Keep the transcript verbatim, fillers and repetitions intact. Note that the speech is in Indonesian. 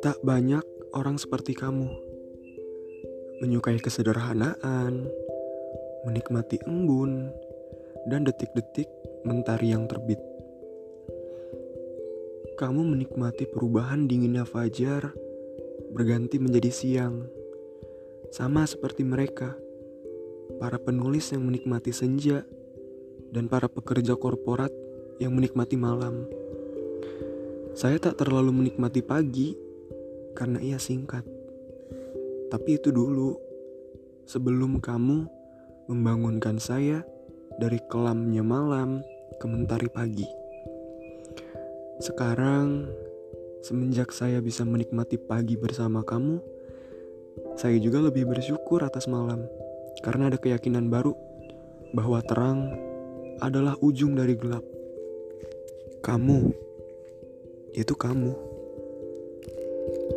Tak banyak orang seperti kamu, menyukai kesederhanaan, menikmati embun, dan detik-detik mentari yang terbit. Kamu menikmati perubahan dinginnya fajar, berganti menjadi siang. Sama seperti mereka, para penulis yang menikmati senja dan para pekerja korporat yang menikmati malam. Saya tak terlalu menikmati pagi karena ia singkat. Tapi itu dulu, sebelum kamu membangunkan saya dari kelamnya malam ke mentari pagi. Sekarang, semenjak saya bisa menikmati pagi bersama kamu, saya juga lebih bersyukur atas malam karena ada keyakinan baru bahwa terang adalah ujung dari gelap. Kamu, itu kamu.